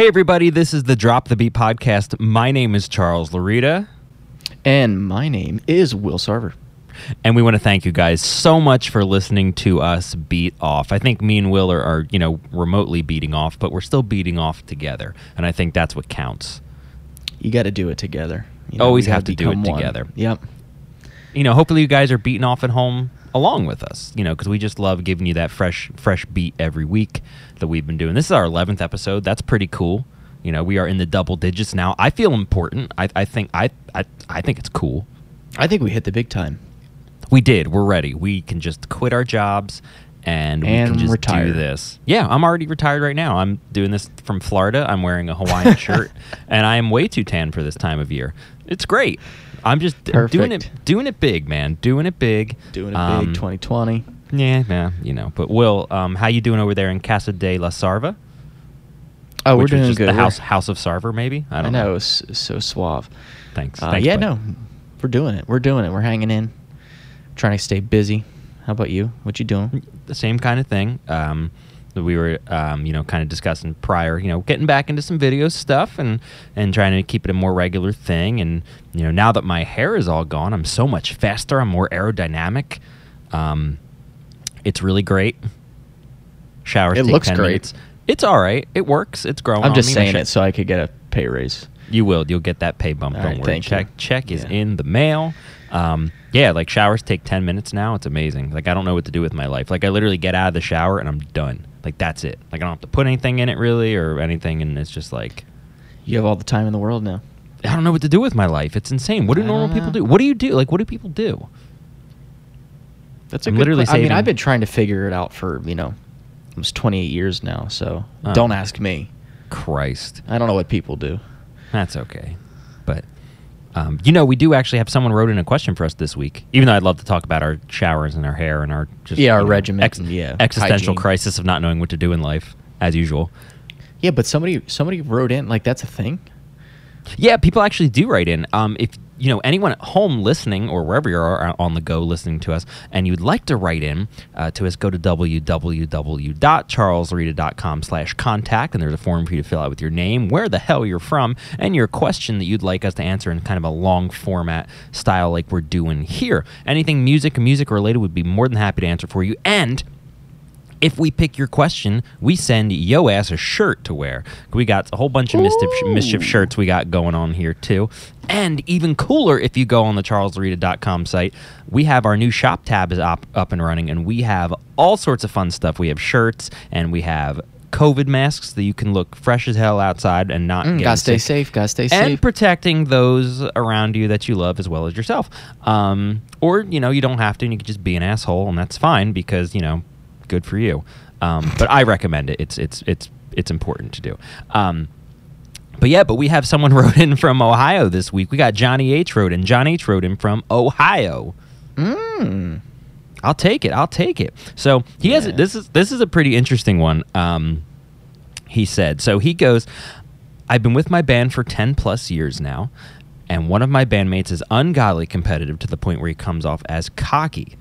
Hey, everybody, this is the Drop the Beat podcast. My name is Charles Loreta. And my name is Will Sarver. And we want to thank you guys so much for listening to us beat off. I think me and Will are remotely beating off, but we're still beating off together. And I think that's what counts. You got to do it together. Always have to do it together. Yep. Hopefully you guys are beating off at home along with us, because we just love giving you that fresh beat every week that we've been doing. This is our 11th episode. That's pretty cool. We are in the double digits now. I feel important. I think it's cool. I think we hit the big time. We did. We're ready. We can just quit our jobs and we can just retire. Do this. Yeah, I'm already retired right now. I'm doing this from Florida. I'm wearing a Hawaiian shirt, and I am way too tan for this time of year. It's great. I'm just doing it big, man. Doing it big. Doing it big. 2020. Yeah. But Will, how you doing over there in Casa de la Sarver? Oh, we're doing good. The house of Sarver, maybe. I don't know. It's so suave. Thanks. We're doing it. We're hanging in. Trying to stay busy. How about you? What you doing? The same kind of thing. We were, kind of discussing prior. Getting back into some video stuff and trying to keep it a more regular thing. And now that my hair is all gone, I'm so much faster. I'm more aerodynamic. It's really great. Showers. It looks great. It's all right. It works. It's growing. I'm just saying it so I could get a pay raise. You will. You'll get that pay bump. Don't worry. Check is in the mail. Showers take 10 minutes now. It's amazing. I don't know what to do with my life. I literally get out of the shower and I'm done. That's it. I don't have to put anything in it really or anything, and it's just you have all the time in the world now. I don't know what to do with my life. It's insane. What do normal people do? What do you do? What do people do? That's a good literally saving. I've been trying to figure it out for, almost 28 years now, so don't ask me. Christ. I don't know what people do. That's okay. But... we do actually have someone wrote in a question for us this week, even though I'd love to talk about our showers and our hair and our our regimen, existential hygiene. Crisis of not knowing what to do in life, as usual. Yeah, but somebody wrote in, that's a thing? Yeah, people actually do write in. If anyone at home listening or wherever you are on the go listening to us and you'd like to write in to us, go to www.charlesloreta.com/contact, and there's a form for you to fill out with your name, where the hell you're from, and your question that you'd like us to answer in kind of a long format style like we're doing here. Anything music related would be more than happy to answer for you. And if we pick your question, we send yo ass a shirt to wear. We got a whole bunch of mischief shirts we got going on here, too. And even cooler, if you go on the charlesloreta.com site, we have our new shop tab is up and running, and we have all sorts of fun stuff. We have shirts, and we have COVID masks that you can look fresh as hell outside and not get sick. Gotta stay safe. And protecting those around you that you love as well as yourself. Or, you don't have to, and you can just be an asshole, and that's fine because, good for you, but I recommend it. It's important to do. But we have someone wrote in from Ohio this week. We got Johnny H wrote in from Ohio. I'll take it. So he has this is a pretty interesting one. He said, so he goes, I've been with my band for 10 plus years now, and one of my bandmates is ungodly competitive to the point where he comes off as cocky,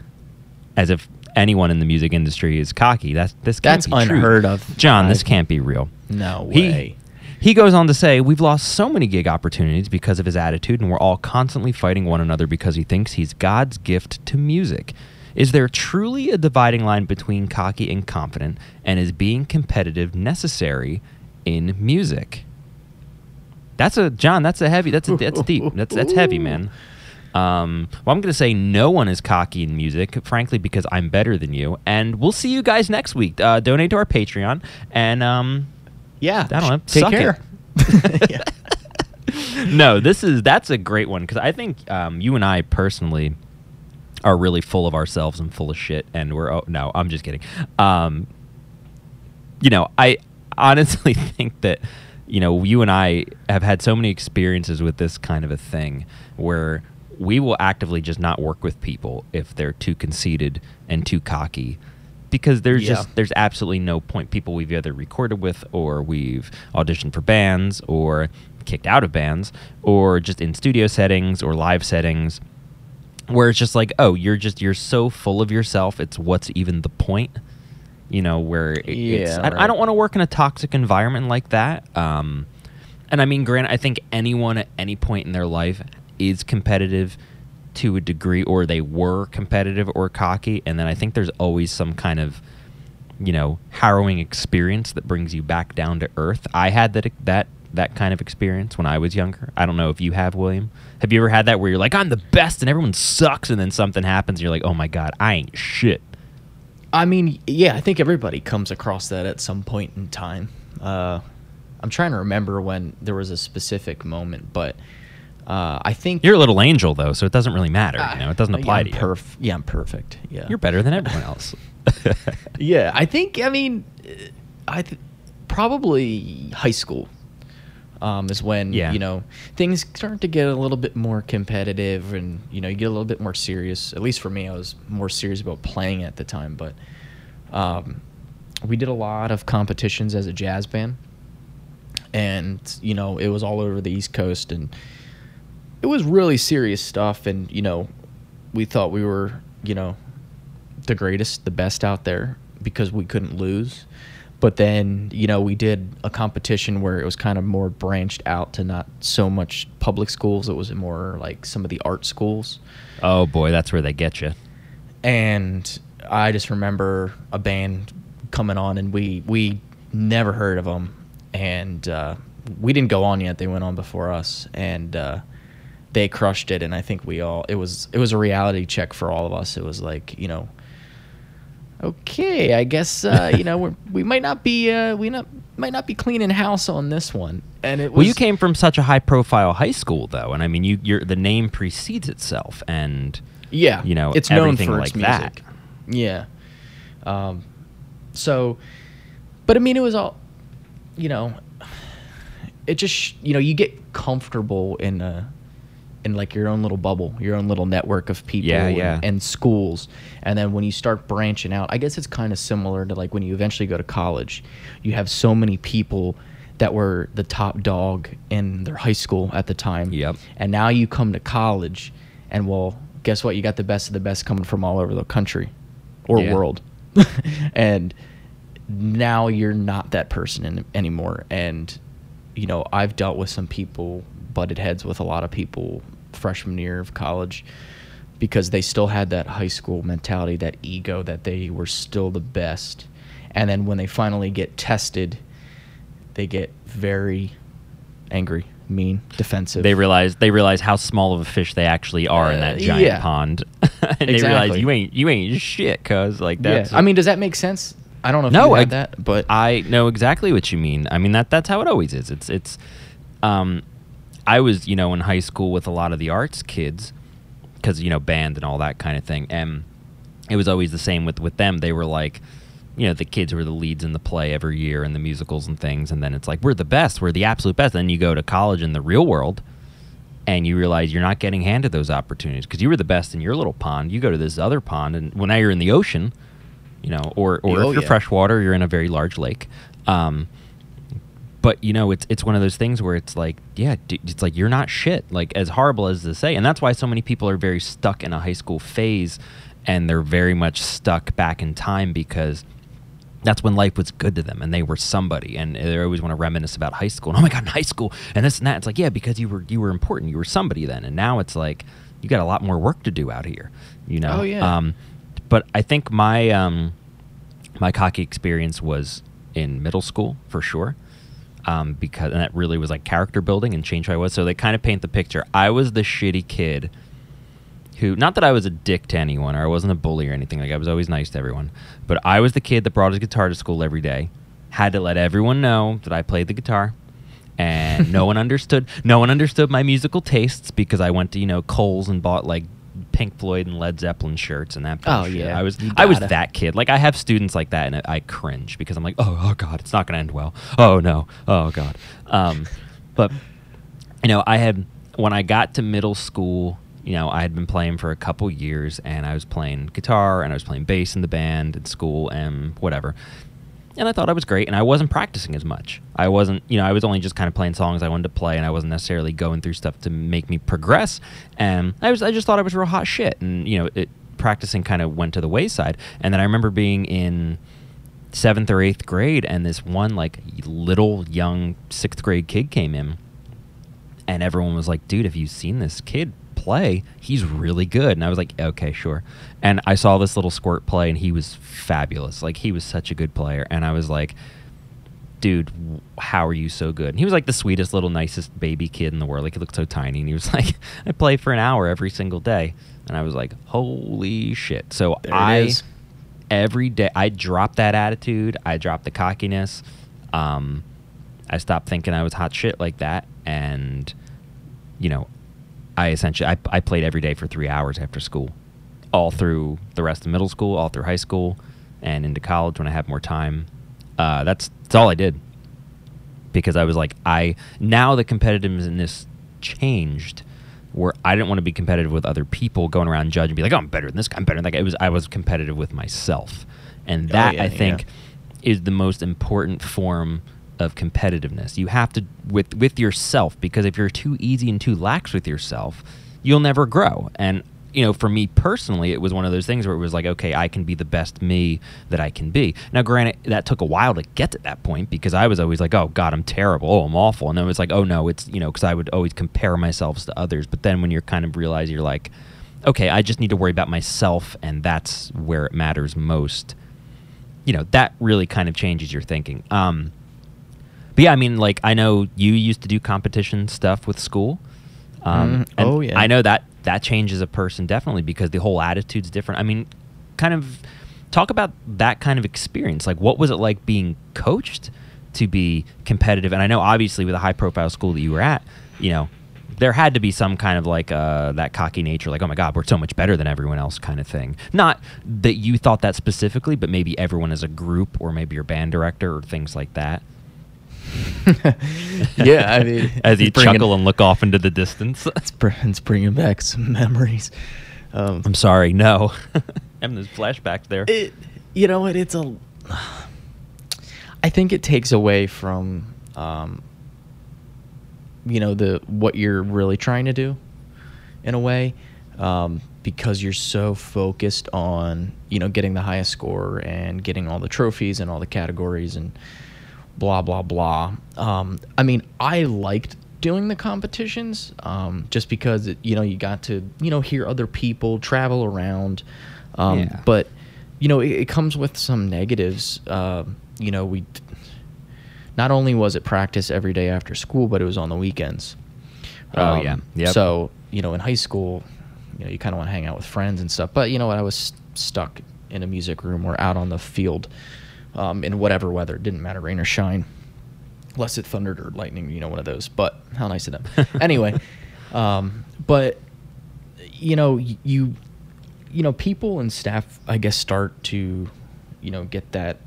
as if anyone in the music industry is cocky. That's unheard of, John. This can't be real. No way. He goes on to say, we've lost so many gig opportunities because of his attitude, and we're all constantly fighting one another because he thinks he's God's gift to music. Is there truly a dividing line between cocky and confident, and is being competitive necessary in music? That's deep. That's heavy, man. I'm going to say no one is cocky in music, frankly, because I'm better than you. And we'll see you guys next week. Donate to our Patreon. And, I don't know. Take care. No, that's a great one. Because I think you and I personally are really full of ourselves and full of shit. And no, I'm just kidding. I honestly think that, you and I have had so many experiences with this kind of a thing where we will actively just not work with people if they're too conceited and too cocky, because there's absolutely no point. People we've either recorded with, or we've auditioned for bands, or kicked out of bands, or just in studio settings or live settings, where it's just you're so full of yourself. It's what's even the point? you know, where it's... Right. I don't want to work in a toxic environment like that. And I mean, granted, I think anyone at any point in their life is competitive to a degree, or they were competitive or cocky, and then I think there's always some kind of, you know, harrowing experience that brings you back down to earth. I had that kind of experience when I was younger. I don't know if you have, William. Have you ever had that where you're like, I'm the best and everyone sucks, and then something happens and you're like, oh my God, I ain't shit? I mean, yeah, I think everybody comes across that at some point in time. I'm trying to remember when there was a specific moment, but I think... You're a little angel, though, so it doesn't really matter. You know, it doesn't apply to you. Yeah, I'm perfect. Yeah, you're better than everyone else. Yeah, I think, I mean, probably high school is when, you know, things start to get a little bit more competitive and, you know, you get a little bit more serious. At least for me, I was more serious about playing at the time, but we did a lot of competitions as a jazz band. And, you know, it was all over the East Coast, and it was really serious stuff. And, you know, we thought we were, you know, the greatest, the best out there because we couldn't lose. But then, you know, we did a competition where it was kind of more branched out to not so much public schools. It was more like some of the art schools. Oh, boy, that's where they get you. And I just remember a band coming on, and we never heard of them. And we didn't go on yet. They went on before us, and they crushed it. And I think we all, it was a reality check for all of us. It was like, you know, okay, I guess you know, we might not be might not be cleaning house on this one. And it was, well, you came from such a high profile high school, though, and I mean, you're the name precedes itself, and yeah, you know, it's known for its music. Yeah. So, but I mean, it was all, you know, it just, you know, you get comfortable in like your own little bubble, your own little network of people and schools. And then when you start branching out, I guess it's kind of similar to like when you eventually go to college, you have so many people that were the top dog in their high school at the time. Yep. And now you come to college and, well, guess what? You got the best of the best coming from all over the country or world. And now you're not that person anymore. And, you know, I've dealt with some people, butted heads with a lot of people freshman year of college because they still had that high school mentality, that ego, that they were still the best. And then when they finally get tested, they get very angry, mean, defensive. They realize how small of a fish they actually are in that giant pond. And exactly. They realize you ain't shit, cuz like that. Yeah. I mean, does that make sense? I don't know if you had that, but I know exactly what you mean. I mean, that's how it always is. It's I was, you know, in high school with a lot of the arts kids because, you know, band and all that kind of thing. And it was always the same with them. They were like, you know, the kids were the leads in the play every year and the musicals and things. And then it's like, we're the best. We're the absolute best. Then you go to college in the real world and you realize you're not getting handed those opportunities because you were the best in your little pond. You go to this other pond, and well, now you're in the ocean. You know, or if you're freshwater, you're in a very large lake. But, you know, it's one of those things where it's like, yeah, it's like you're not shit, like as horrible as they say. And that's why so many people are very stuck in a high school phase, and they're very much stuck back in time because that's when life was good to them and they were somebody. And they always want to reminisce about high school. And, oh, my God, in high school and this and that. It's like, yeah, because you were important. You were somebody then. And now it's like you got a lot more work to do out here, you know. Oh, yeah. But I think my my cocky experience was in middle school for sure, because and that really was like character building and change who I was. So they kind of paint the picture. I was the shitty kid who, not that I was a dick to anyone or I wasn't a bully or anything. Like I was always nice to everyone, but I was the kid that brought his guitar to school every day, had to let everyone know that I played the guitar. And no one understood my musical tastes because I went to, you know, Kohl's and bought like Pink Floyd and Led Zeppelin shirts and that. Oh yeah, shit. I was that kid. Like I have students like that, and I cringe because I'm like, oh God, it's not gonna end well. Oh no, oh God. But you know, I had, when I got to middle school, you know, I had been playing for a couple years, and I was playing guitar and I was playing bass in the band at school and whatever. And I thought I was great, and I wasn't practicing as much. I wasn't, you know, I was only just kind of playing songs I wanted to play, and I wasn't necessarily going through stuff to make me progress. And I just thought I was real hot shit, and you know, practicing kind of went to the wayside. And then I remember being in 7th or 8th grade, and this one like little young 6th grade kid came in, and everyone was like, dude, have you seen this kid play? He's really good. And I was like, okay, sure. And I saw this little squirt play, and he was fabulous. Like, he was such a good player. And I was like, dude, how are you so good? And he was like the sweetest little nicest baby kid in the world. Like, he looked so tiny, and he was like, I play for an hour every single day. And I was like, holy shit. So every day I dropped that attitude, I dropped the cockiness, I stopped thinking I was hot shit like that. And you know, I essentially I played every day for 3 hours after school, all through the rest of middle school, all through high school, and into college when I had more time. That's all I did, because I was like, now the competitiveness changed, where I didn't want to be competitive with other people going around judging, be like, oh, I'm better than this guy, I'm better than that guy. I was competitive with myself, and that I think is the most important form of competitiveness. You have to with yourself, because if you're too easy and too lax with yourself, you'll never grow. And you know, for me personally, it was one of those things where it was like, okay, I can be the best me that I can be. Now, granted, that took a while to get to that point, because I was always like, oh, God, I'm terrible. Oh, I'm awful. And then it was like, oh, no, it's, you know, because I would always compare myself to others. But then when you're kind of realize, you're like, okay, I just need to worry about myself, and that's where it matters most. You know, that really kind of changes your thinking. But yeah, I mean, like, I know you used to do competition stuff with school. I know that changes a person definitely, because the whole attitude's different. I mean, kind of talk about that kind of experience. Like, what was it like being coached to be competitive? And I know obviously with a high profile school that you were at, you know, there had to be some kind of like that cocky nature, like, oh my God, we're so much better than everyone else kind of thing. Not that you thought that specifically, but maybe everyone as a group, or maybe your band director or things like that. Yeah, I mean, as you chuckle and look off into the distance, it's bringing back some memories. I'm sorry, no, having those flashbacks there. You know what? I think it takes away from, you know, what you're really trying to do, in a way, because you're so focused on, you know, getting the highest score and getting all the trophies and all the categories and blah, blah, blah. I mean, I liked doing the competitions, just because, you know, you got to, you know, hear other people, travel around. But, you know, it comes with some negatives. You know, not only was it practice every day after school, but it was on the weekends. So, you know, in high school, you know, you kind of want to hang out with friends and stuff. But, you know what, I was stuck in a music room or out on the field, in whatever weather. It didn't matter, rain or shine, unless it thundered or lightning, you know, one of those. But how nice of them. Anyway, but you know, you know, people and staff, I guess, start to, you know, get that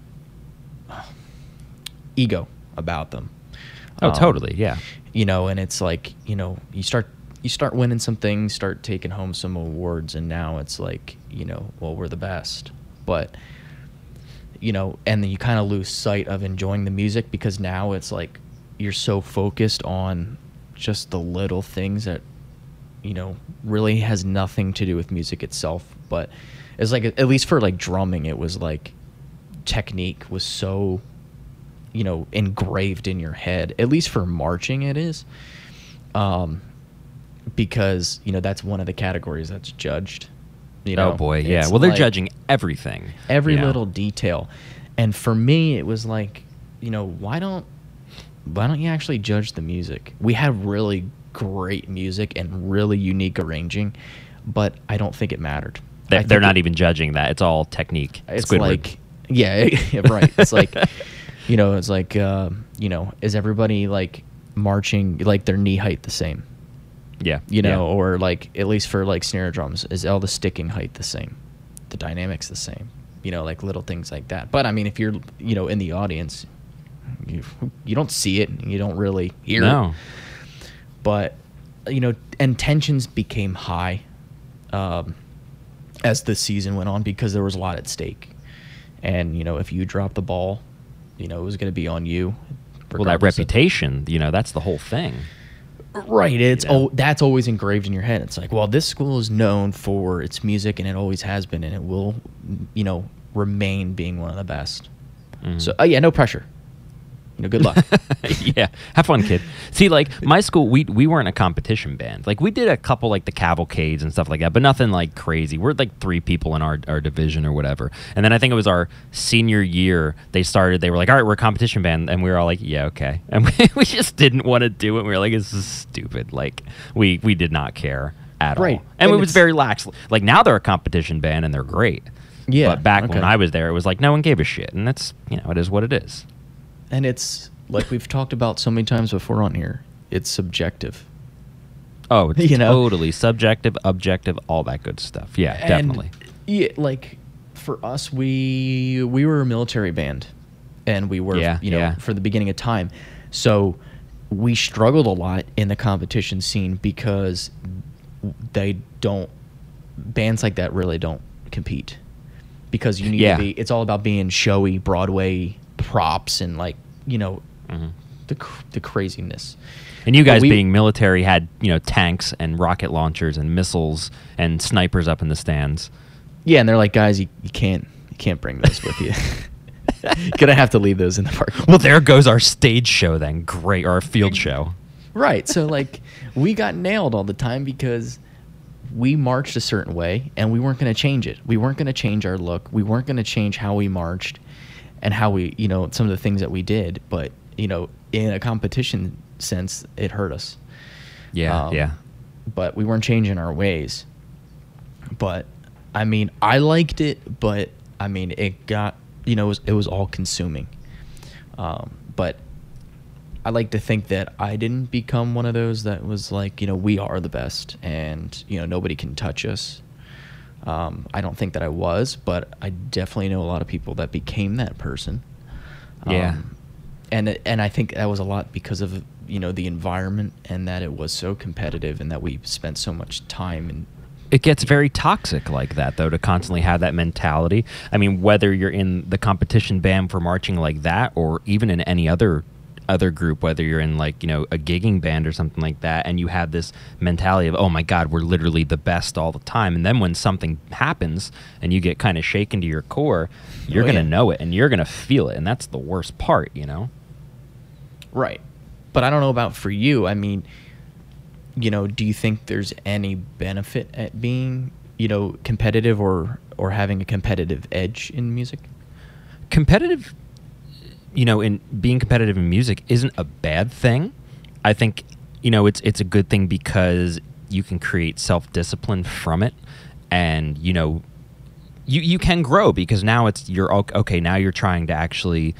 ego about them. Oh, totally, yeah. You know, and it's like, you know, you start winning some things, start taking home some awards, and now it's like, you know, well, we're the best, but. You know, and then you kind of lose sight of enjoying the music, because now it's like you're so focused on just the little things that, you know, really has nothing to do with music itself. But it's like, at least for like drumming, it was like technique was so, you know, engraved in your head. At least for marching, it is, because, you know, that's one of the categories that's judged. You know, oh boy, yeah. Well, they're like judging everything, every little detail. And for me, it was like, you know, why don't you actually judge the music? We have really great music and really unique arranging, but I don't think it mattered. They're not even judging that. It's all technique. It's Squidward. Like, yeah, right. It's like, you know, it's like, you know, is everybody like marching like their knee height the same? Yeah, you know, or like, at least for like snare drums, is all the sticking height the same, the dynamics the same, you know, like little things like that. But I mean, if you're, you know, in the audience, you don't see it, and you don't really hear it. But you know, and tensions became high as the season went on, because there was a lot at stake, and you know, if you dropped the ball, you know, it was going to be on you. Well, that reputation, you know, that's the whole thing. Right, it's that's always engraved in your head. It's like, well, this school is known for its music, and it always has been, and it will, you know, remain being one of the best. Mm-hmm. So, oh yeah, no pressure. You know, good luck. Yeah, have fun, kid. See, like my school, we weren't a competition band. Like we did a couple, like the cavalcades and stuff like that, but nothing like crazy. We're like 3 people in our division or whatever. And then I think it was our senior year they started. They were like, all right, we're a competition band, and we were all like, yeah, okay. And we just didn't want to do it. We were like, this is stupid. Like we did not care at all. And it was very lax. Like now they're a competition band and they're great. Yeah. But back when I was there, it was like no one gave a shit, and that's, you know, it is what it is. And it's, like we've talked about so many times before on here, it's subjective. Oh, it's totally subjective, objective, all that good stuff. Yeah, definitely. Yeah, like, for us, we were a military band. And we were, for the beginning of time. So we struggled a lot in the competition scene because bands like that really don't compete. Because you need to be, it's all about being showy, Broadway props and like, you know, the craziness. And you guys being military had, you know, tanks and rocket launchers and missiles and snipers up in the stands. Yeah, and they're like, guys, you can't bring those with you. You're gonna have to leave those in the park. Well, there goes our stage show then. Great, or our field show. Right. So like we got nailed all the time because we marched a certain way and we weren't gonna change it. We weren't gonna change our look. We weren't gonna change how we marched. And how we, you know, some of the things that we did, but, you know, in a competition sense, it hurt us. Yeah, But we weren't changing our ways. But, I mean, I liked it, but, I mean, it got, you know, it was all-consuming. But I like to think that I didn't become one of those that was like, you know, we are the best and, you know, nobody can touch us. I don't think that I was, but I definitely know a lot of people that became that person. And I think that was a lot because of, you know, the environment and that it was so competitive and that we spent so much time. And it gets very toxic like that, though, to constantly have that mentality. I mean, whether you're in the competition band for marching like that or even in any other group, whether you're in like, you know, a gigging band or something like that, and you have this mentality of, oh my God, we're literally the best all the time. And then when something happens and you get kind of shaken to your core, you're going to know it and you're going to feel it. And that's the worst part, you know? Right. But I don't know about for you. I mean, you know, do you think there's any benefit at being, you know, competitive or having a competitive edge in music? Competitive, you know, in being competitive in music isn't a bad thing. I think, you know, it's a good thing because you can create self-discipline from it, and, you know, you can grow because now it's now you're trying to actually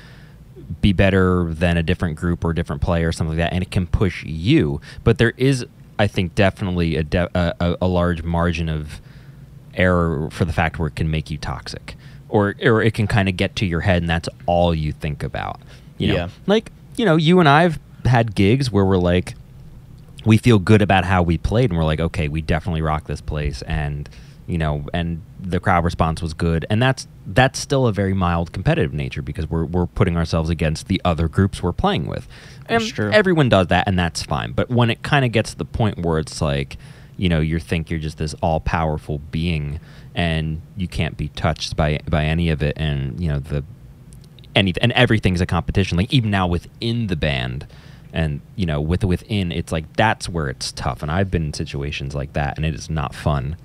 be better than a different group or a different player or something like that, and it can push you. But there is, I think, definitely a large margin of error for the fact where it can make you toxic. Or it can kind of get to your head, and that's all you think about. You know? Yeah. Like, you know, you and I've had gigs where we're like, we feel good about how we played, and we're like, okay, we definitely rock this place, and, you know, and the crowd response was good, and that's still a very mild competitive nature because we're putting ourselves against the other groups we're playing with. And everyone does that, and that's fine. But when it kind of gets to the point where it's like, you know, you think you're just this all-powerful being, and you can't be touched by any of it, and, you know, and everything's a competition. Like even now within the band, and, you know, within, it's like that's where it's tough. And I've been in situations like that, and it is not fun.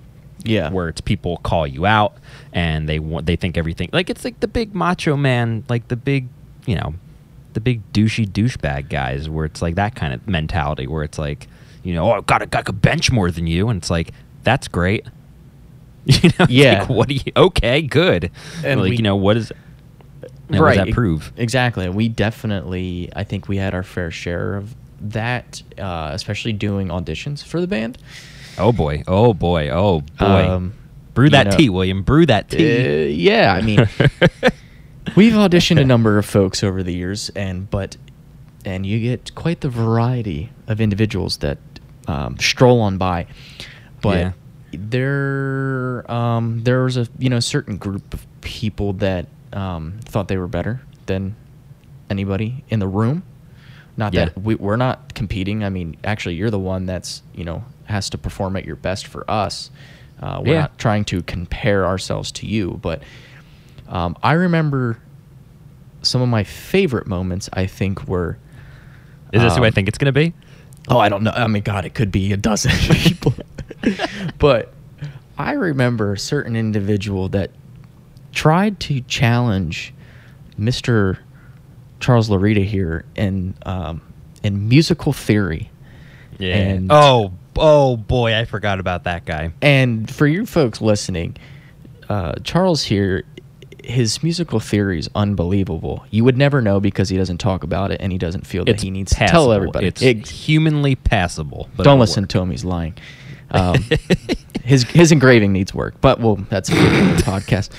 Yeah, where it's people call you out, and they think everything, like it's like the big macho man, like the big, you know, the big douchebag guys, where it's like that kind of mentality, where it's like, you know, oh, God, I could bench more than you, and it's like, that's great. You know, yeah. Like, what do you? Okay, good. And like, you know, what is? And right. What does that prove? Exactly. We definitely, I think, we had our fair share of that, especially doing auditions for the band. Oh boy! Oh boy! Oh boy! Brew that tea, William. Brew that tea. Yeah, I mean, we've auditioned a number of folks over the years, and you get quite the variety of individuals that stroll on by, but. Yeah. There was a, you know, certain group of people that thought they were better than anybody in the room. Not that we're not competing. I mean, actually, you're the one that's, you know, has to perform at your best for us. We're not trying to compare ourselves to you. But I remember some of my favorite moments, I think, were... Is this who I think it's going to be? Oh, I don't know. I mean, God, it could be a dozen people. But I remember a certain individual that tried to challenge Mr. Charles Loreta here in musical theory. Yeah. And, oh boy, I forgot about that guy. And for you folks listening, Charles here, his musical theory is unbelievable. You would never know because he doesn't talk about it and he doesn't feel that it's he needs passable. To tell everybody. It's humanly passable. But don't listen to him; he's lying. His engraving needs work, but well, that's a different podcast.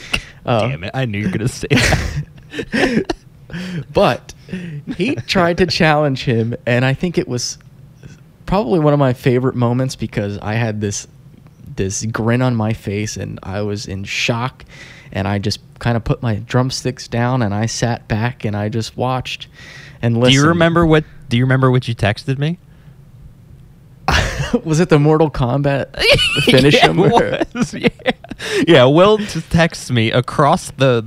Damn it! I knew you were gonna say that. But he tried to challenge him, and I think it was probably one of my favorite moments because I had this grin on my face and I was in shock, and I just kind of put my drumsticks down and I sat back and I just watched and listened. Do you remember what you texted me? Was it the Mortal Kombat finish? Yeah, him it was, yeah. Yeah, Will texts me across the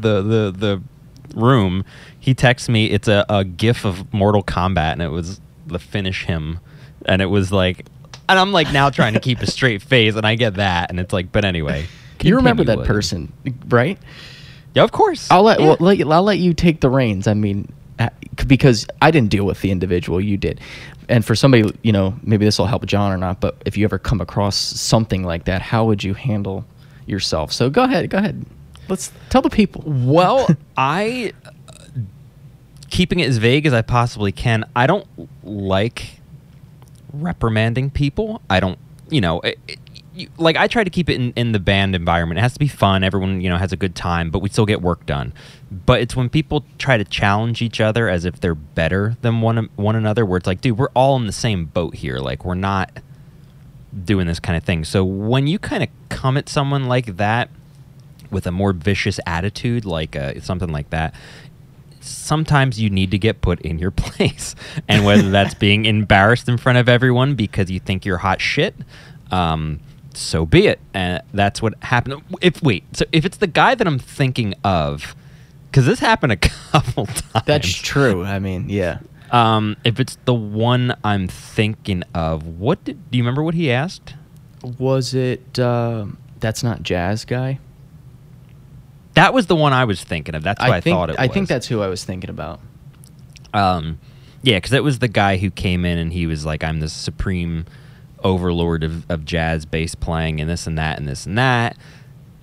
room. He texts me, it's a gif of Mortal Kombat, and it was the finish him, and it was like, and I'm like now trying to keep a straight face, and I get that, and it's like, but anyway, you remember that person, right? Yeah, of course. I'll let you take the reins. I mean, because I didn't deal with the individual, you did, and for somebody, you know, maybe this will help John or not. But if you ever come across something like that, how would you handle yourself? So go ahead. Let's tell the people. Well, I, keeping it as vague as I possibly can, I don't like reprimanding people. I don't, you know, like I try to keep it in the band environment. It has to be fun. Everyone, you know, has a good time, but we still get work done. But it's when people try to challenge each other as if they're better than one another, where it's like, dude, we're all in the same boat here. Like, we're not doing this kind of thing. So when you kind of come at someone like that with a more vicious attitude, like something like that, sometimes you need to get put in your place, and whether that's being embarrassed in front of everyone because you think you're hot shit, so be it. And that's what happened. So if it's the guy that I'm thinking of, because this happened a couple times. That's true. I mean, yeah. If it's the one I'm thinking of, do you remember what he asked? Was it that's not jazz guy? That was the one I was thinking of. That's what I thought it was. I think that's who I was thinking about. Yeah, because it was the guy who came in and he was like, I'm the supreme overlord of jazz bass playing and this and that and this and that.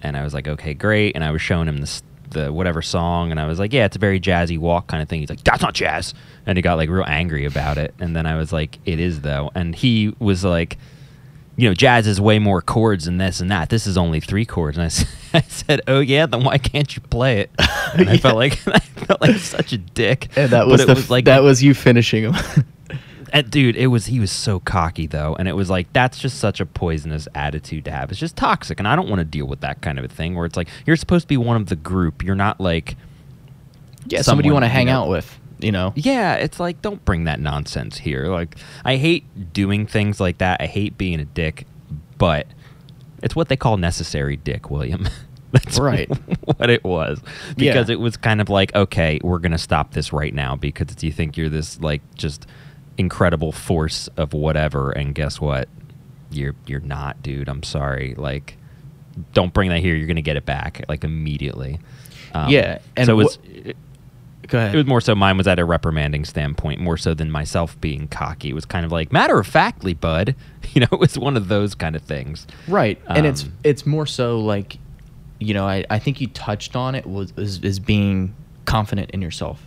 And I was like, okay, great. And I was showing him the whatever song, and I was like, yeah, it's a very jazzy walk kind of thing. He's like, that's not jazz. And he got like real angry about it. And then I was like, it is though. And he was like, you know, jazz is way more chords than this and that. This is only 3 chords. And I said, oh, yeah, then why can't you play it? And yeah. I felt like such a dick. And that was you finishing him. And dude, he was so cocky, though. And it was like, that's just such a poisonous attitude to have. It's just toxic. And I don't want to deal with that kind of a thing where it's like, you're supposed to be one of the group. You're not like... Yeah, somebody you want to hang out with. You know, yeah, it's like, don't bring that nonsense here. Like, I hate doing things like that. I hate being a dick, but it's what they call necessary dick, William. That's right. What it was, because it was kind of like, okay, we're gonna stop this right now because you think you're this like just incredible force of whatever, and guess what? You're not, dude. I'm sorry. Like, don't bring that here. You're gonna get it back like immediately. Yeah, and so it was. Go ahead. It was more so mine was at a reprimanding standpoint, more so than myself being cocky. It was kind of like matter of factly, bud. You know, it was one of those kind of things, right? And it's more so like, you know, I think you touched on it is being confident in yourself,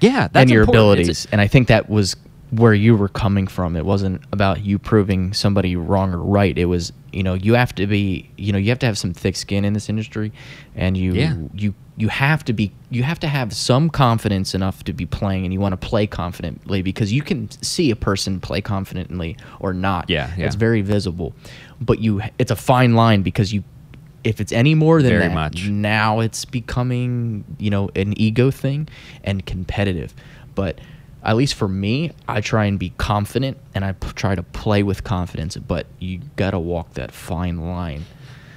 yeah, that's and your important. Abilities. And I think that was where you were coming from. It wasn't about you proving somebody wrong or right. It was, you know, you have to have some thick skin in this industry, and you have to have some confidence enough to be playing, and you want to play confidently because you can see a person play confidently or not. Yeah. It's very visible, but it's a fine line because if it's any more than very that, much. Now it's becoming, you know, an ego thing and competitive. But at least for me, I try and be confident, and I try to play with confidence, but you got to walk that fine line.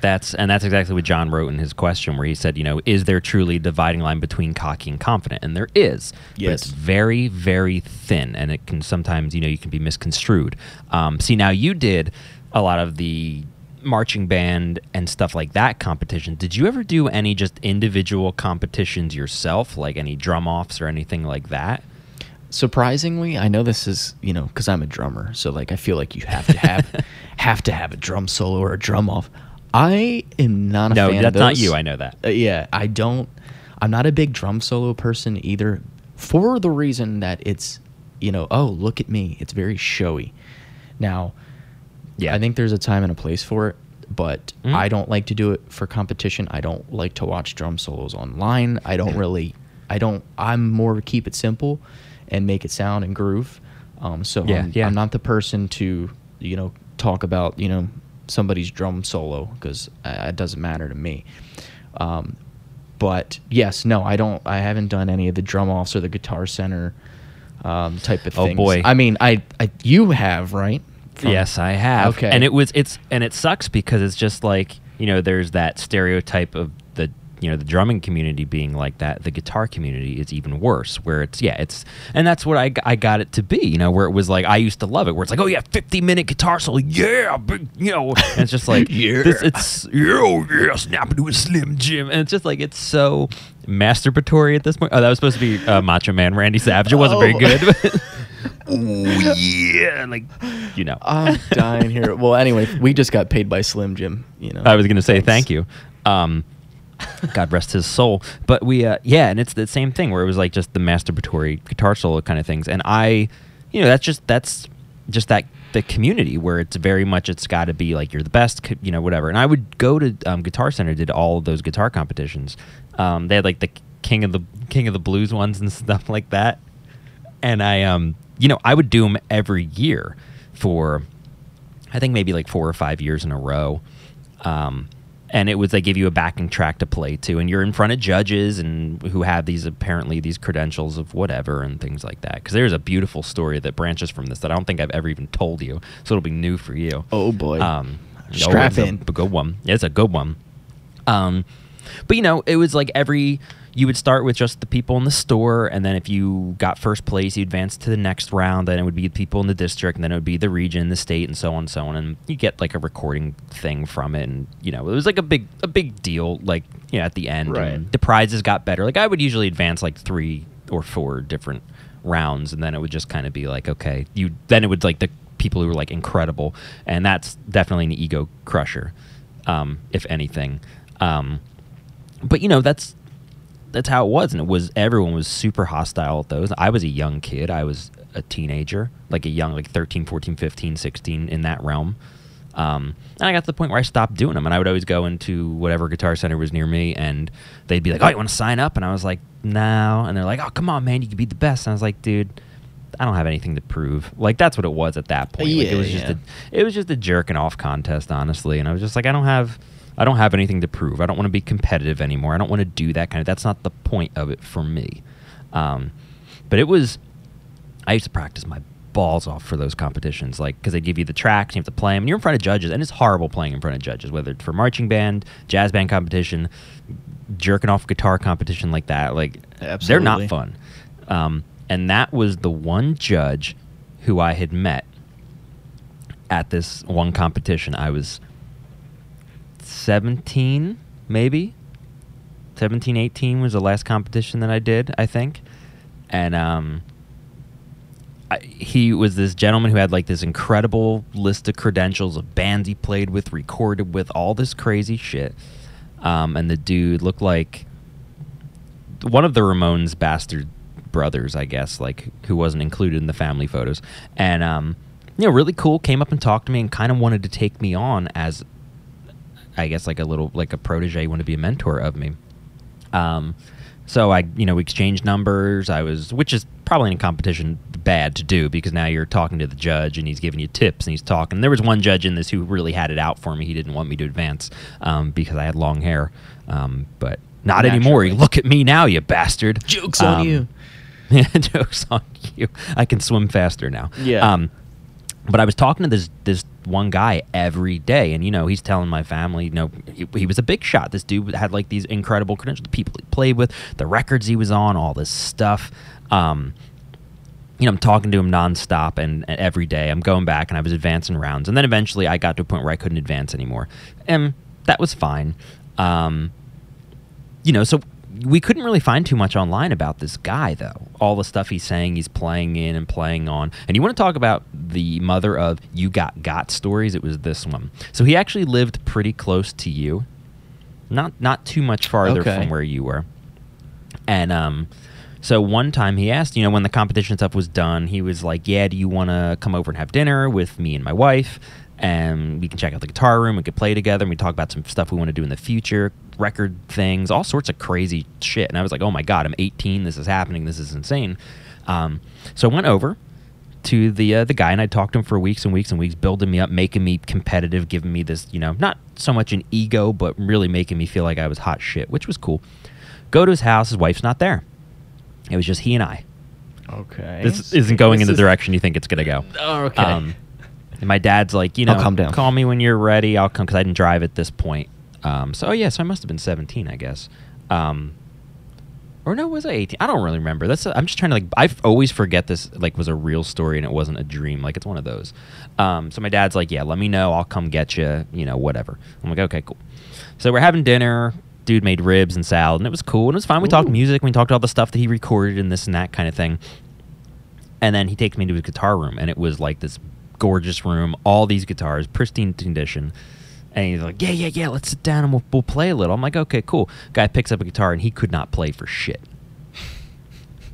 That's exactly what John wrote in his question, where he said, you know, is there truly a dividing line between cocky and confident? And there is. Yes. But it's very, very thin, and it can sometimes, you know, you can be misconstrued. See, now you did a lot of the marching band and stuff like that competition. Did you ever do any just individual competitions yourself, like any drum offs or anything like that? Surprisingly, I know this is, you know, because I'm a drummer, so like I feel like you have to have a drum solo or a drum off. I am not a fan of those. No, that's not you. I know that. Yeah, I don't. I'm not a big drum solo person either, for the reason that it's, you know, oh, look at me. It's very showy. Now, yeah, I think there's a time and a place for it, but I don't like to do it for competition. I don't like to watch drum solos online. I don't really. I'm more keep it simple and make it sound and groove. I'm not the person to, you know, talk about, you know, somebody's drum solo, because it doesn't matter to me. But yes, no, I haven't done any of the drum offs or the guitar center type of things. Oh boy. I mean, you have, right? Yes, I have. Okay. And it sucks, because it's just like, you know, there's that stereotype of the drumming community being like that. The guitar community is even worse, where and that's what I got it to be, you know, where it was like, I used to love it, where it's like, oh yeah, 50-minute guitar solo, yeah, big, you know, and it's just like, yeah, snap into a Slim Jim, and it's just like, it's so masturbatory at this point. Oh, that was supposed to be Macho Man Randy Savage. It wasn't very good, but oh yeah, like, you know, I'm dying here. Well, anyway, we just got paid by Slim Jim, you know. I was gonna say thank you. God rest his soul. But we, and it's the same thing, where it was like just the masturbatory guitar solo kind of things. And I, you know, that's just that the community, where it's very much, it's got to be like you're the best, you know, whatever. And I would go to Guitar Center, did all of those guitar competitions. They had like the King of the Blues ones and stuff like that. And I, you know, I would do them every year for, I think maybe like 4 or 5 years in a row. And it was, they give you a backing track to play to, and you're in front of judges and who have these, apparently these credentials of whatever and things like that. Because there's a beautiful story that branches from this that I don't think I've ever even told you, so it'll be new for you. Oh boy, strap in. It's a good one. Yeah, it's a good one. But you know, it was like you would start with just the people in the store, and then if you got first place, you advanced to the next round, then it would be the people in the district, and then it would be the region, the state, and so on and so on. And you get like a recording thing from it, and you know, it was like a big deal, like, you know, at the end. Right. And the prizes got better. Like I would usually advance like 3 or 4 different rounds, and then it would just kind of be like, okay, then it would like the people who were like incredible, and that's definitely an ego crusher, if anything. But you know, that's how it was, and it was, everyone was super hostile at those. I was a young kid. I was a teenager, like a young, like 13, 14, 15, 16, in that realm. And I got to the point where I stopped doing them, and I would always go into whatever Guitar Center was near me, and they'd be like, oh, you want to sign up? And I was like, no. And they're like, oh, come on, man, you could be the best. And I was like, dude, I don't have anything to prove. Like, that's what it was at that point. Yeah, like, it was just a jerking off contest, honestly. And I was just like, I don't have anything to prove. I don't want to be competitive anymore. I don't want to do that kind of. That's not the point of it for me. But it was, I used to practice my balls off for those competitions, like, because they give you the tracks, you have to play them, and you're in front of judges, and it's horrible playing in front of judges, whether it's for marching band, jazz band competition, jerking off guitar competition like that. Like, absolutely. They're not fun. And that was the one judge who I had met at this one competition. I was 17, maybe 17, 18 was the last competition that I did, I think. And he was this gentleman who had like this incredible list of credentials of bands he played with, recorded with, all this crazy shit. And the dude looked like one of the Ramones bastard brothers, I guess, like, who wasn't included in the family photos. And you know, really cool, came up and talked to me and kind of wanted to take me on as, I guess, like a protege, wanted to be a mentor of me. So I, you know, we exchanged numbers. Which is probably in a competition bad to do, because now you're talking to the judge and he's giving you tips and he's talking. There was one judge in this who really had it out for me. He didn't want me to advance because I had long hair, but not anymore. You look at me now, you bastard. Joke's on you. Joke's on you. I can swim faster now. Yeah. But I was talking to this one guy every day, and, you know, he's telling my family, you know, he was a big shot. This dude had, like, these incredible credentials, the people he played with, the records he was on, all this stuff. You know, I'm talking to him nonstop, and every day I'm going back, and I was advancing rounds. And then eventually I got to a point where I couldn't advance anymore. And that was fine. You know, so we couldn't really find too much online about this guy, though. All the stuff he's saying he's playing in and playing on. And you want to talk about the mother of you got stories? It was this one. So he actually lived pretty close to you. Not too much farther from where you were. And so one time he asked, you know, when the competition stuff was done, he was like, yeah, do you want to come over and have dinner with me and my wife? And we can check out the guitar room, we could play together, and we talk about some stuff we want to do in the future, record things, all sorts of crazy shit. And I was like, oh my God, I'm 18, this is happening, this is insane. So I went over to the guy, and I talked to him for weeks and weeks and weeks, building me up, making me competitive, giving me this, you know, not so much an ego, but really making me feel like I was hot shit, which was cool. Go to his house, his wife's not there. It was just he and I. Okay. This isn't going in the direction you think it's going to go. Oh, okay. And my dad's like, you know, come down. Call me when you're ready. I'll come, because I didn't drive at this point. So I must have been 17, I guess. Or no, was I 18? I don't really remember. I'm just trying to, like, I always forget this, like, was a real story and it wasn't a dream. Like, it's one of those. So my dad's like, yeah, let me know. I'll come get you, you know, whatever. I'm like, okay, cool. So we're having dinner. Dude made ribs and salad, and it was cool. And it was fine. We talked music. We talked all the stuff that he recorded and this and that kind of thing. And then he takes me to his guitar room, and it was like this gorgeous room, all these guitars, pristine condition. And he's like, yeah, let's sit down and we'll play a little. I'm like, okay, cool. Guy picks up a guitar, and he could not play for shit.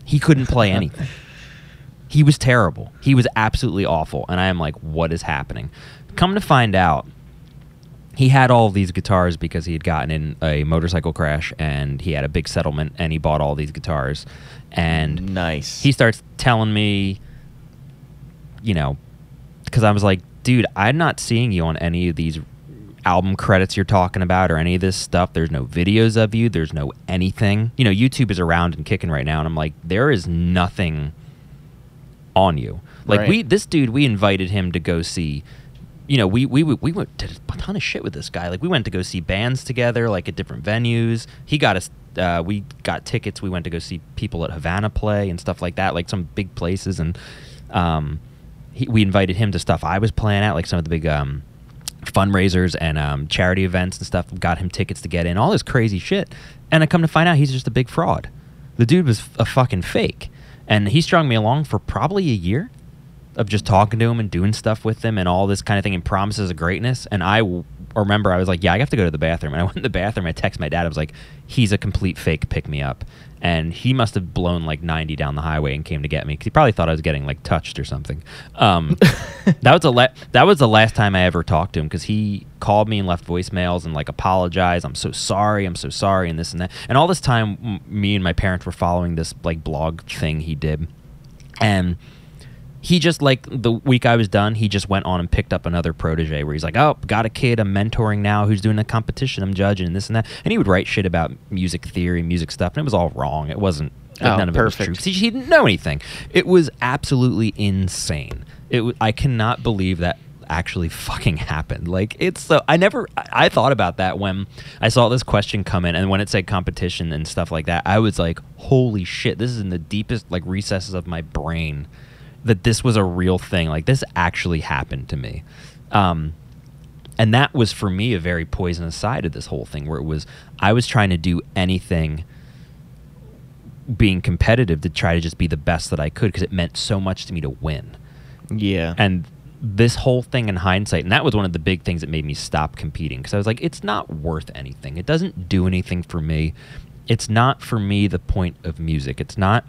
He couldn't play anything. He was terrible. He was absolutely awful. And I am like, what is happening? Come to find out, he had all these guitars because he had gotten in a motorcycle crash, and he had a big settlement, and he bought all these guitars. And nice. He starts telling me, you know, because I was like, dude, I'm not seeing you on any of these album credits you're talking about or any of this stuff. There's no videos of you. There's no anything. You know, YouTube is around and kicking right now. And I'm like, there is nothing on you. Like, right. This dude, we invited him to go see, you know, we went did a ton of shit with this guy. Like, we went to go see bands together, like, at different venues. He got us, we got tickets. We went to go see people at Havana play and stuff like that, like some big places. And, we invited him to stuff I was playing at, like some of the big fundraisers and charity events and stuff. Got him tickets to get in, all this crazy shit. And I come to find out he's just a big fraud. The dude was a fucking fake. And he strung me along for probably a year of just talking to him and doing stuff with him and all this kind of thing and promises of greatness. And I remember I was like, yeah, I have to go to the bathroom. And I went to the bathroom. I texted my dad. I was like, he's a complete fake, pick me up. And he must have blown like 90 down the highway and came to get me, because he probably thought I was getting like touched or something. That was the last time I ever talked to him, because he called me and left voicemails and like apologized. I'm so sorry and this and that. And all this time me and my parents were following this like blog thing he did. And he just, like, the week I was done, he just went on and picked up another protege where he's like, oh, got a kid I'm mentoring now who's doing a competition I'm judging and this and that. And he would write shit about music theory, music stuff, and it was all wrong. It wasn't, like, none of perfect. It was true. He didn't know anything. It was absolutely insane. I cannot believe that actually fucking happened. Like, it's so, I thought about that when I saw this question come in, and when it said competition and stuff like that, I was like, holy shit, this is in the deepest, like, recesses of my brain, that this was a real thing. Like, this actually happened to me. And that was, for me, a very poisonous side of this whole thing, where it was, I was trying to do anything being competitive to try to just be the best that I could, because it meant so much to me to win. Yeah. And this whole thing in hindsight, and that was one of the big things that made me stop competing, because I was like, it's not worth anything. It doesn't do anything for me. It's not, for me, the point of music. It's not,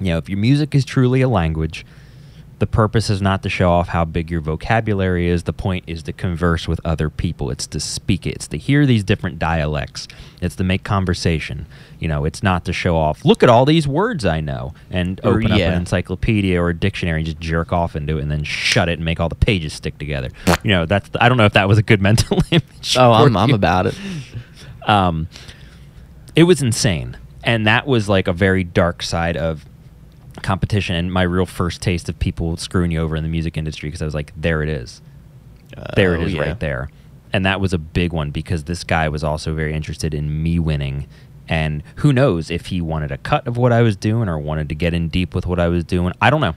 you know, if your music is truly a language, the purpose is not to show off how big your vocabulary is. The point is to converse with other people. It's to speak it. It's to hear these different dialects. It's to make conversation. You know, it's not to show off, look at all these words I know, and open up an encyclopedia or a dictionary and just jerk off into it and then shut it and make all the pages stick together. You know, I don't know if that was a good mental image. Oh, I'm about it. It was insane. And that was like a very dark side of competition and my real first taste of people screwing you over in the music industry, because I was like, there it is. There it is, yeah. Right there. And that was a big one, because this guy was also very interested in me winning. And who knows if he wanted a cut of what I was doing or wanted to get in deep with what I was doing. I don't know.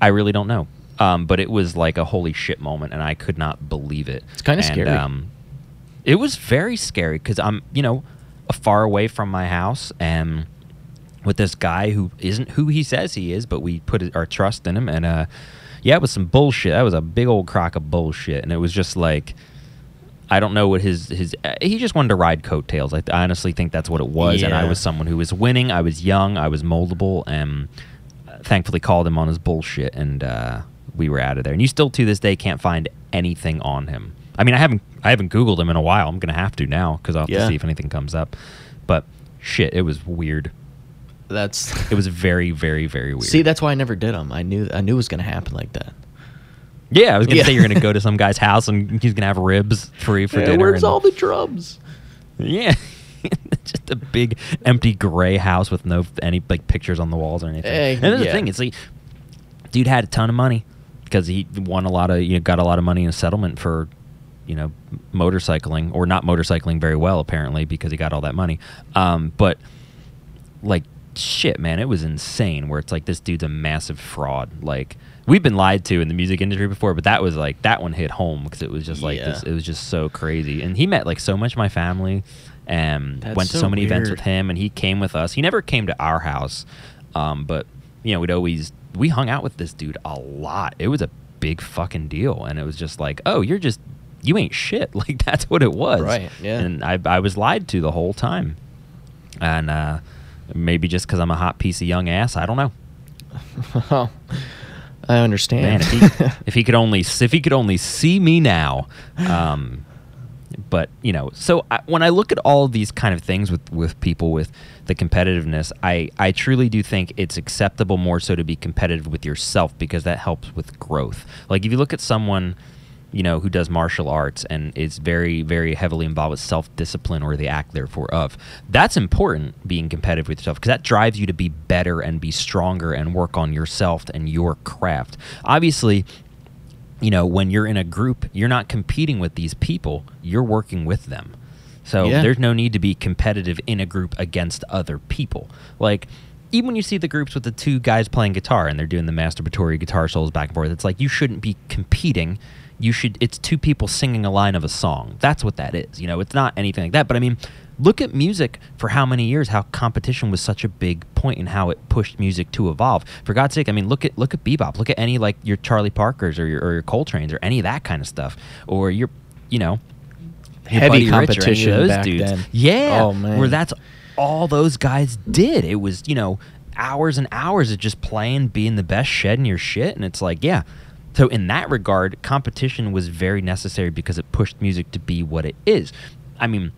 I really don't know. But it was like a holy shit moment, and I could not believe it. It's kind of scary. It was very scary, because I'm, you know, far away from my house and with this guy who isn't who he says he is, but we put our trust in him. And yeah, it was some bullshit. That was a big old crock of bullshit. And it was just like, I don't know what his he just wanted to ride coattails. I honestly think that's what it was. Yeah. And I was someone who was winning. I was young. I was moldable, and thankfully called him on his bullshit. And we were out of there. And you still to this day can't find anything on him. I mean, I haven't Googled him in a while. I'm going to have to now, because I'll have to see if anything comes up. But shit, it was weird. It was very, very, very weird. See, that's why I never did him. I knew it was going to happen like that. Yeah, I was going to say you're going to go to some guy's house and he's going to have ribs free for dinner. Where's all the drums? Yeah. Just a big, empty gray house with no like pictures on the walls or anything. And that's the thing. It's like, dude had a ton of money, because he won a lot of, you know, got a lot of money in a settlement for, you know, motorcycling, or not motorcycling very well, apparently, because he got all that money. But like, shit, man, it was insane, where it's like, this dude's a massive fraud. Like, we've been lied to in the music industry before, but that was like, that one hit home, because it was just like this, it was just so crazy. And he met like so much of my family, and went to so many events with him, and he came with us. He never came to our house, but you know, we hung out with this dude a lot. It was a big fucking deal. And it was just like, oh, you ain't shit. Like, that's what it was. Right, yeah. And I was lied to the whole time. And maybe just because I'm a hot piece of young ass, I don't know. Oh, I understand. Man, if he could only see me now. But, you know, so when I look at all these kind of things with people, with the competitiveness, I truly do think it's acceptable more so to be competitive with yourself, because that helps with growth. Like, if you look at someone, you know, who does martial arts and is very, very heavily involved with self-discipline, or the act therefore of. That's important, being competitive with yourself, because that drives you to be better and be stronger and work on yourself and your craft. Obviously, you know, when you're in a group, you're not competing with these people, you're working with them. So there's no need to be competitive in a group against other people. Like, even when you see the groups with the two guys playing guitar and they're doing the masturbatory guitar solos back and forth, it's like, you shouldn't be competing. You should. It's two people singing a line of a song. That's what that is. You know, it's not anything like that. But I mean, look at music for how many years, how competition was such a big point in how it pushed music to evolve. For God's sake, I mean, look at bebop. Look at any, like, your Charlie Parkers or your Coltranes or any of that kind of stuff, or your, you know, your heavy competition of those back dudes. Then. Yeah, oh, man. Where that's all those guys did. It was, you know, hours and hours of just playing, being the best, shedding your shit, and it's like, yeah. So in that regard, competition was very necessary, because it pushed music to be what it is. I mean,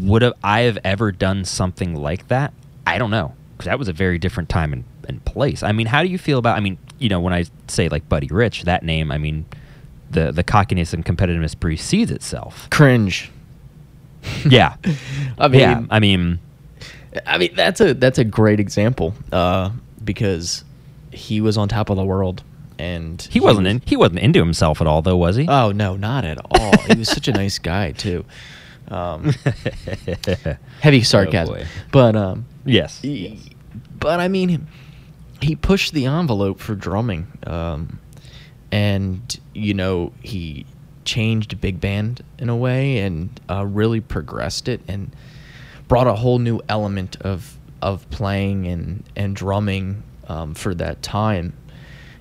would I have ever done something like that? I don't know, because that was a very different time and place. I mean, how do you feel about, I mean, you know, when I say like Buddy Rich, that name, I mean, the cockiness and competitiveness precedes itself. Cringe. Yeah. I mean, that's a great example, because he was on top of the world. And he wasn't into himself at all, though, was he? Oh no, not at all. He was such a nice guy too. Heavy sarcasm, but yes. But I mean, he pushed the envelope for drumming, and you know, he changed big band in a way, and really progressed it, and brought a whole new element of playing and drumming for that time.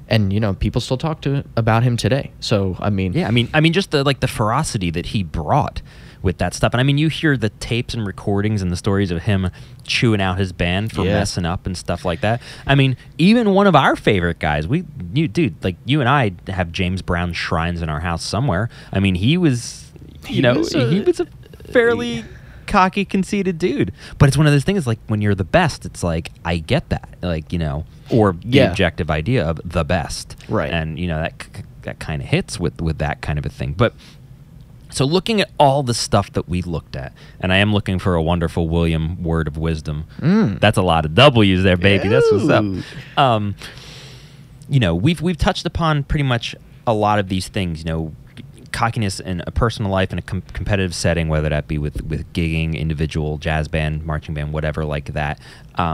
And, you know, people still talk about him today. So, I mean... Yeah, I mean, just the, like, the ferocity that he brought with that stuff. And, I mean, you hear the tapes and recordings and the stories of him chewing out his band for messing up and stuff like that. I mean, even one of our favorite guys, you and I have James Brown shrines in our house somewhere. I mean, he was a fairly cocky, conceited dude. But it's one of those things, like, when you're the best, it's like, I get that. Like, you know... Or the objective idea of the best, right? And you know that kind of hits with that kind of a thing. But So looking at all the stuff that we looked at, and I am looking for a wonderful William word of wisdom. That's a lot of W's there, baby. Ew. That's what's up. You know, we've touched upon pretty much a lot of these things, you know, cockiness in a personal life, in a competitive setting, whether that be with gigging, individual, jazz band, marching band, whatever like that.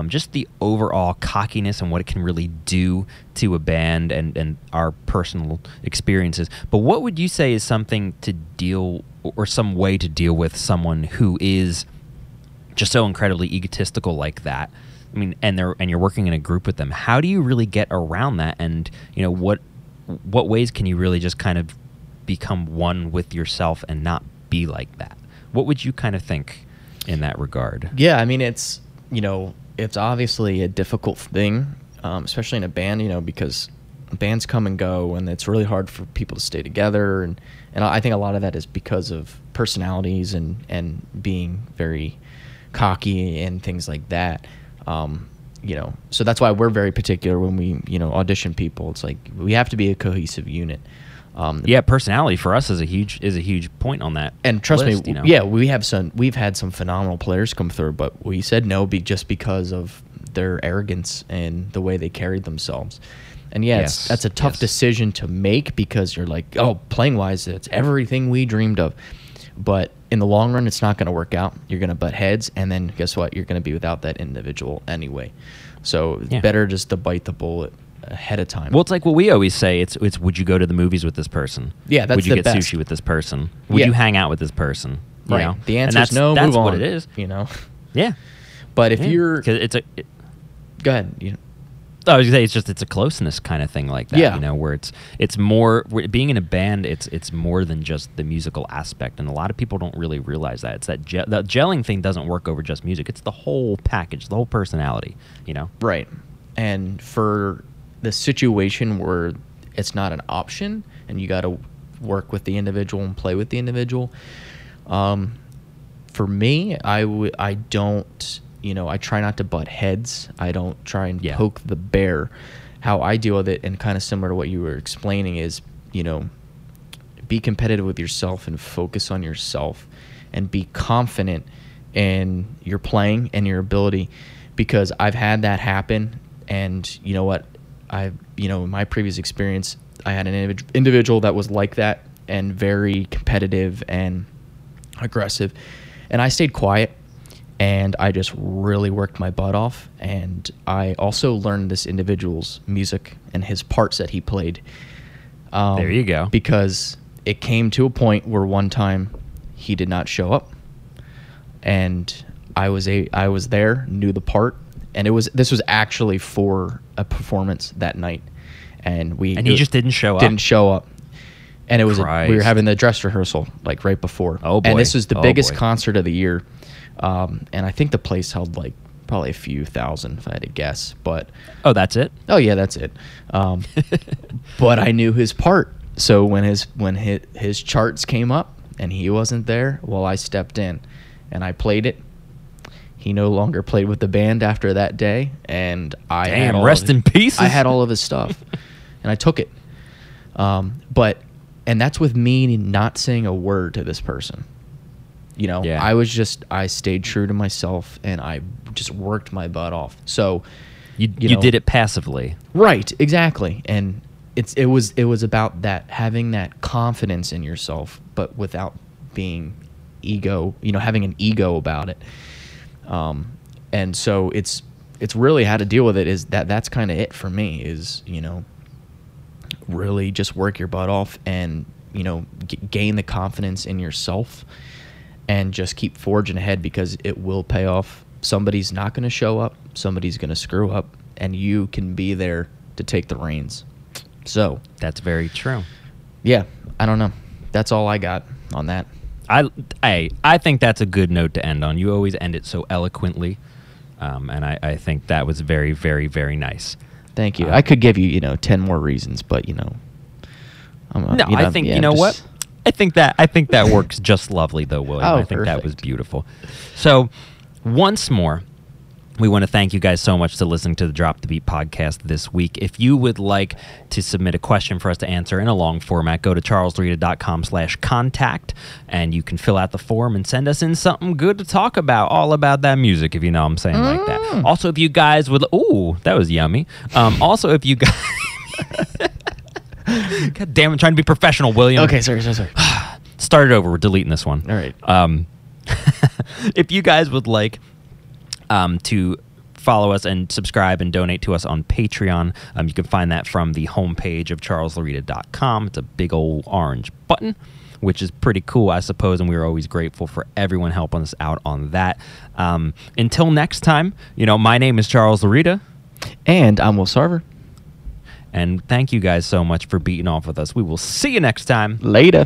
Just the overall cockiness and what it can really do to a band and our personal experiences. But what would you say is something to deal, or some way to deal with someone who is just so incredibly egotistical like that? I mean, and you're working in a group with them. How do you really get around that? And, you know, what ways can you really just kind of become one with yourself and not be like that? What would you kind of think in that regard? Yeah, I mean, it's, you know, it's obviously a difficult thing, especially in a band, you know, because bands come and go and it's really hard for people to stay together. And I think a lot of that is because of personalities and being very cocky and things like that. You know, so that's why we're very particular when we, you know, audition people. It's like we have to be a cohesive unit. Yeah, personality for us is a huge point on that. And trust list, me, you know? Yeah, we've had some phenomenal players come through, but we said no just because of their arrogance and the way they carried themselves. And yeah, yes, that's a tough decision to make, because you're like, oh, playing wise, it's everything we dreamed of, but in the long run, it's not going to work out. You're going to butt heads, and then guess what? You're going to be without that individual anyway. So yeah, better just to bite the bullet ahead of time. Well, it's like what we always say. It's would you go to the movies with this person? Yeah, that's the best. Would you get sushi with this person? Would you hang out with this person? Right. You know? The answer is no. That's what it is. You know. Yeah. But if you're, cause it's a. Go ahead. You know. I was gonna say it's a closeness kind of thing like that, yeah, you know, where it's more being in a band. It's more than just the musical aspect, and a lot of people don't really realize that. It's that gelling thing doesn't work over just music. It's the whole package, the whole personality, you know. Right, and for the situation where it's not an option, and you got to work with the individual and play with the individual. For me, I don't. You know, I try not to butt heads. I don't try and poke the bear. How I deal with it, and kind of similar to what you were explaining, is, you know, be competitive with yourself and focus on yourself and be confident in your playing and your ability, because I've had that happen. And you know what? In my previous experience, I had an individual that was like that and very competitive and aggressive. And I stayed quiet. And I just really worked my butt off. And I also learned this individual's music and his parts that he played. There you go. Because it came to a point where one time he did not show up. And I was there, knew the part. And this was actually for a performance that night. And he just didn't show up. Didn't show up. And it was we were having the dress rehearsal like right before. Oh boy. And this was the biggest concert of the year. And I think the place held like probably a few thousand, if I had to guess. But oh, that's it. Oh yeah, that's it. But I knew his part, so when his charts came up and he wasn't there, well, I stepped in and I played it. He no longer played with the band after that day, and rest in peace. I had all of his stuff, and I took it. And that's with me not saying a word to this person. You know, yeah. I stayed true to myself, and I just worked my butt off. So you did it passively. Right, exactly. And it was about that, having that confidence in yourself, but without being ego, you know, having an ego about it. And so it's really how to deal with it is that's kind of it for me is, you know, really just work your butt off and, you know, gain the confidence in yourself. And just keep forging ahead, because it will pay off. Somebody's not going to show up. Somebody's going to screw up. And you can be there to take the reins. So. That's very true. Yeah. I don't know. That's all I got on that. I think that's a good note to end on. You always end it so eloquently. And I think that was very, very, very nice. Thank you. I could give you, you know, 10 more reasons, but, you know. I think I think that works just lovely, though, William. Oh, I think perfect. That was beautiful. So once more, We want to thank you guys so much for listening to the Drop the Beat podcast this week. If you would like to submit a question for us to answer in a long format, go to charlesloreta.com/contact, and you can fill out the form and send us in something good to talk about, all about that music, if you know what I'm saying, like that. Also, if you guys would... Ooh, that was yummy. Also, if you guys... God damn it, I'm trying to be professional, William. Okay, sorry. Start it over. We're deleting this one. All right. If you guys would like... to follow us and subscribe and donate to us on Patreon. You can find that from the homepage of charlesloreta.com. It's a big old orange button, which is pretty cool, I suppose, and we are always grateful for everyone helping us out on that. Until next time, you know, my name is Charles Loreta. And I'm Will Sarver. And thank you guys so much for beating off with us. We will see you next time. Later.